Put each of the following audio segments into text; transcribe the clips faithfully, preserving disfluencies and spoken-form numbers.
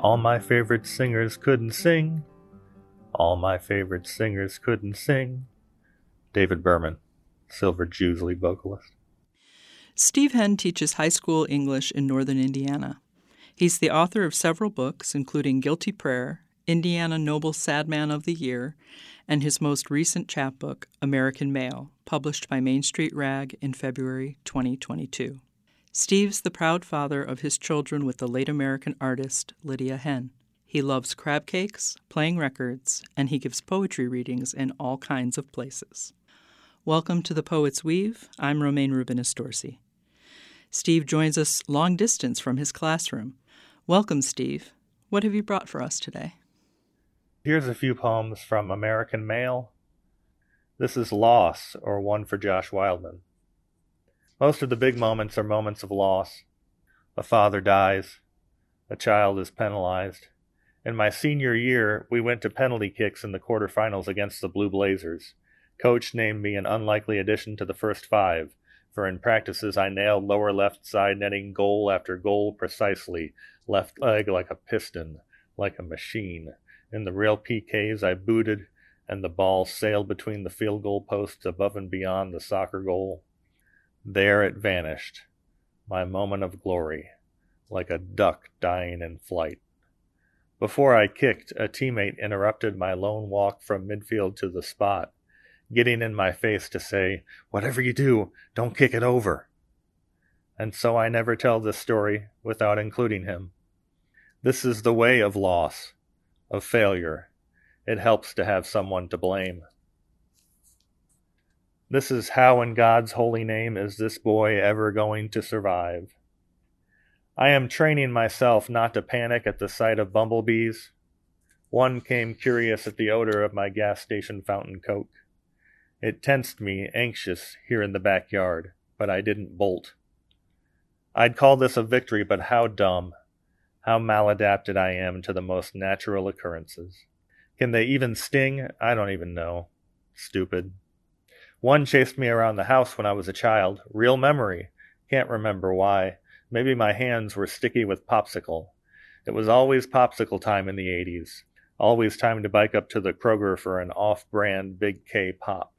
All my favorite singers couldn't sing. All my favorite singers couldn't sing. David Berman, Silver Jews lead vocalist. Steve Henn teaches high school English in northern Indiana. He's the author of several books, including Guilty Prayer, Indiana Noble Sadman of the Year, and his most recent chapbook, American Male, published by Main Street Rag in February twenty twenty-two. Steve's the proud father of his children with the late American artist Lydia Henn. He loves crab cakes, playing records, and he gives poetry readings in all kinds of places. Welcome to The Poet's Weave. I'm Romaine Rubin-Estorce. Steve joins us long distance from his classroom. Welcome, Steve. What have you brought for us today? Here's a few poems from American Male. This is Loss, or one for Josh Wildman. Most of the big moments are moments of loss. A father dies. A child is penalized. In my senior year, we went to penalty kicks in the quarterfinals against the Blue Blazers. Coach named me an unlikely addition to the first five, for in practices I nailed lower left side netting goal after goal precisely, left leg like a piston, like a machine. In the real P Ks, I booted, and the ball sailed between the field goal posts above and beyond the soccer goal. There it vanished, my moment of glory, like a duck dying in flight. Before I kicked, a teammate interrupted my lone walk from midfield to the spot, getting in my face to say, "Whatever you do, don't kick it over." And so I never tell this story without including him. This is the way of loss, of failure. It helps to have someone to blame. This is how, in God's holy name, is this boy ever going to survive? I am training myself not to panic at the sight of bumblebees. One came curious at the odor of my gas station fountain Coke. It tensed me, anxious, here in the backyard, but I didn't bolt. I'd call this a victory, but how dumb, how maladapted I am to the most natural occurrences. Can they even sting? I don't even know. Stupid. One chased me around the house when I was a child. Real memory. Can't remember why. Maybe my hands were sticky with popsicle. It was always popsicle time in the eighties. Always time to bike up to the Kroger for an off-brand Big K pop.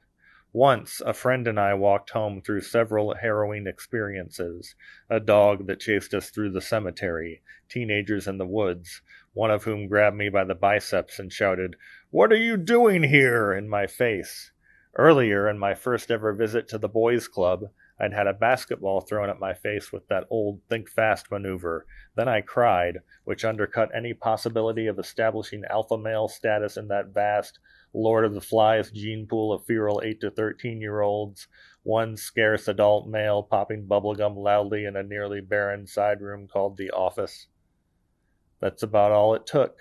Once, a friend and I walked home through several harrowing experiences. A dog that chased us through the cemetery. Teenagers in the woods. One of whom grabbed me by the biceps and shouted, "What are you doing here?" in my face. Earlier, in my first ever visit to the boys' club, I'd had a basketball thrown at my face with that old think-fast maneuver. Then I cried, which undercut any possibility of establishing alpha male status in that vast Lord of the Flies gene pool of feral eight to thirteen-year-olds, one scarce adult male popping bubblegum loudly in a nearly barren side room called the office. That's about all it took.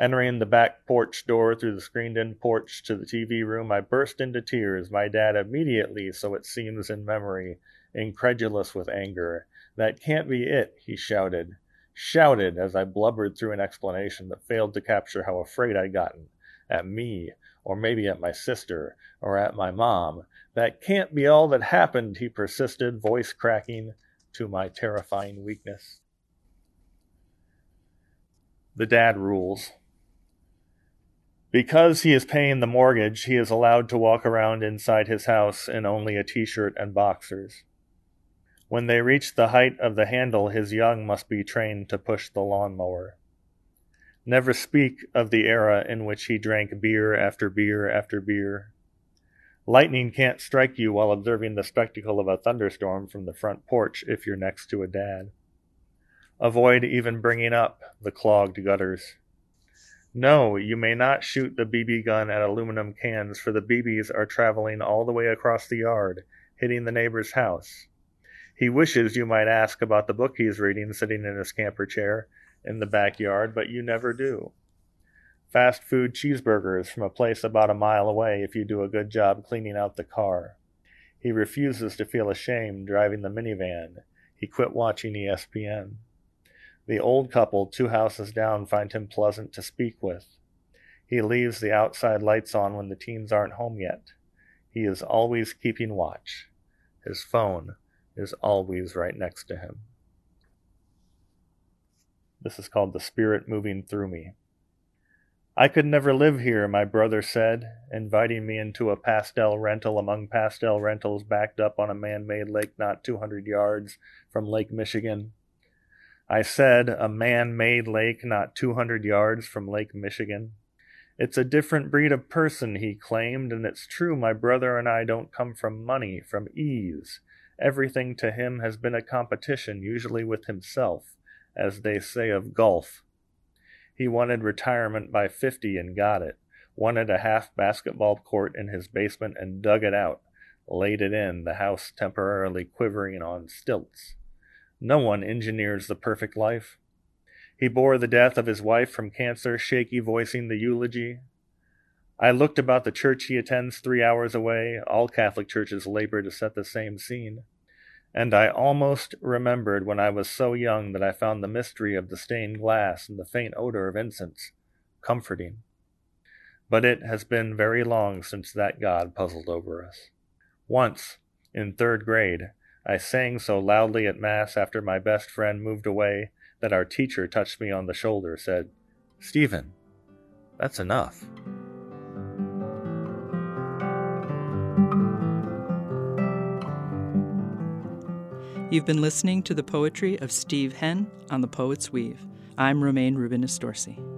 Entering the back porch door through the screened-in porch to the T V room, I burst into tears, my dad immediately, so it seems in memory, incredulous with anger. "That can't be it," he shouted. Shouted as I blubbered through an explanation that failed to capture how afraid I'd gotten. At me, or maybe at my sister, or at my mom. "That can't be all that happened," he persisted, voice cracking to my terrifying weakness. The Dad Rules. Because he is paying the mortgage, he is allowed to walk around inside his house in only a t-shirt and boxers. When they reach the height of the handle, his young must be trained to push the lawnmower. Never speak of the era in which he drank beer after beer after beer. Lightning can't strike you while observing the spectacle of a thunderstorm from the front porch if you're next to a dad. Avoid even bringing up the clogged gutters. No, you may not shoot the B B gun at aluminum cans, for the B Bs are traveling all the way across the yard, hitting the neighbor's house. He wishes you might ask about the book he's reading sitting in his camper chair in the backyard, but you never do. Fast food cheeseburgers from a place about a mile away if you do a good job cleaning out the car. He refuses to feel ashamed driving the minivan. He quit watching E S P N. The old couple two houses down find him pleasant to speak with. He leaves the outside lights on when the teens aren't home yet. He is always keeping watch. His phone is always right next to him. This is called The Spirit Moving Through Me. I could never live here, my brother said, inviting me into a pastel rental among pastel rentals backed up on a man-made lake not two hundred yards from Lake Michigan. I said, a man-made lake not two hundred yards from Lake Michigan. It's a different breed of person, he claimed, and it's true my brother and I don't come from money, from ease. Everything to him has been a competition, usually with himself, as they say of golf. He wanted retirement by fifty and got it. Wanted a half basketball court in his basement and dug it out. Laid it in, the house temporarily quivering on stilts. No one engineers the perfect life. He bore the death of his wife from cancer, shaky voicing the eulogy. I looked about the church he attends three hours away. All Catholic churches labor to set the same scene. And I almost remembered when I was so young that I found the mystery of the stained glass and the faint odor of incense comforting. But it has been very long since that God puzzled over us. Once, in third grade, I sang so loudly at Mass after my best friend moved away that our teacher touched me on the shoulder, said, "Stephen, that's enough." You've been listening to the poetry of Steve Henn on The Poet's Weave. I'm Romaine Rubin-Estorce.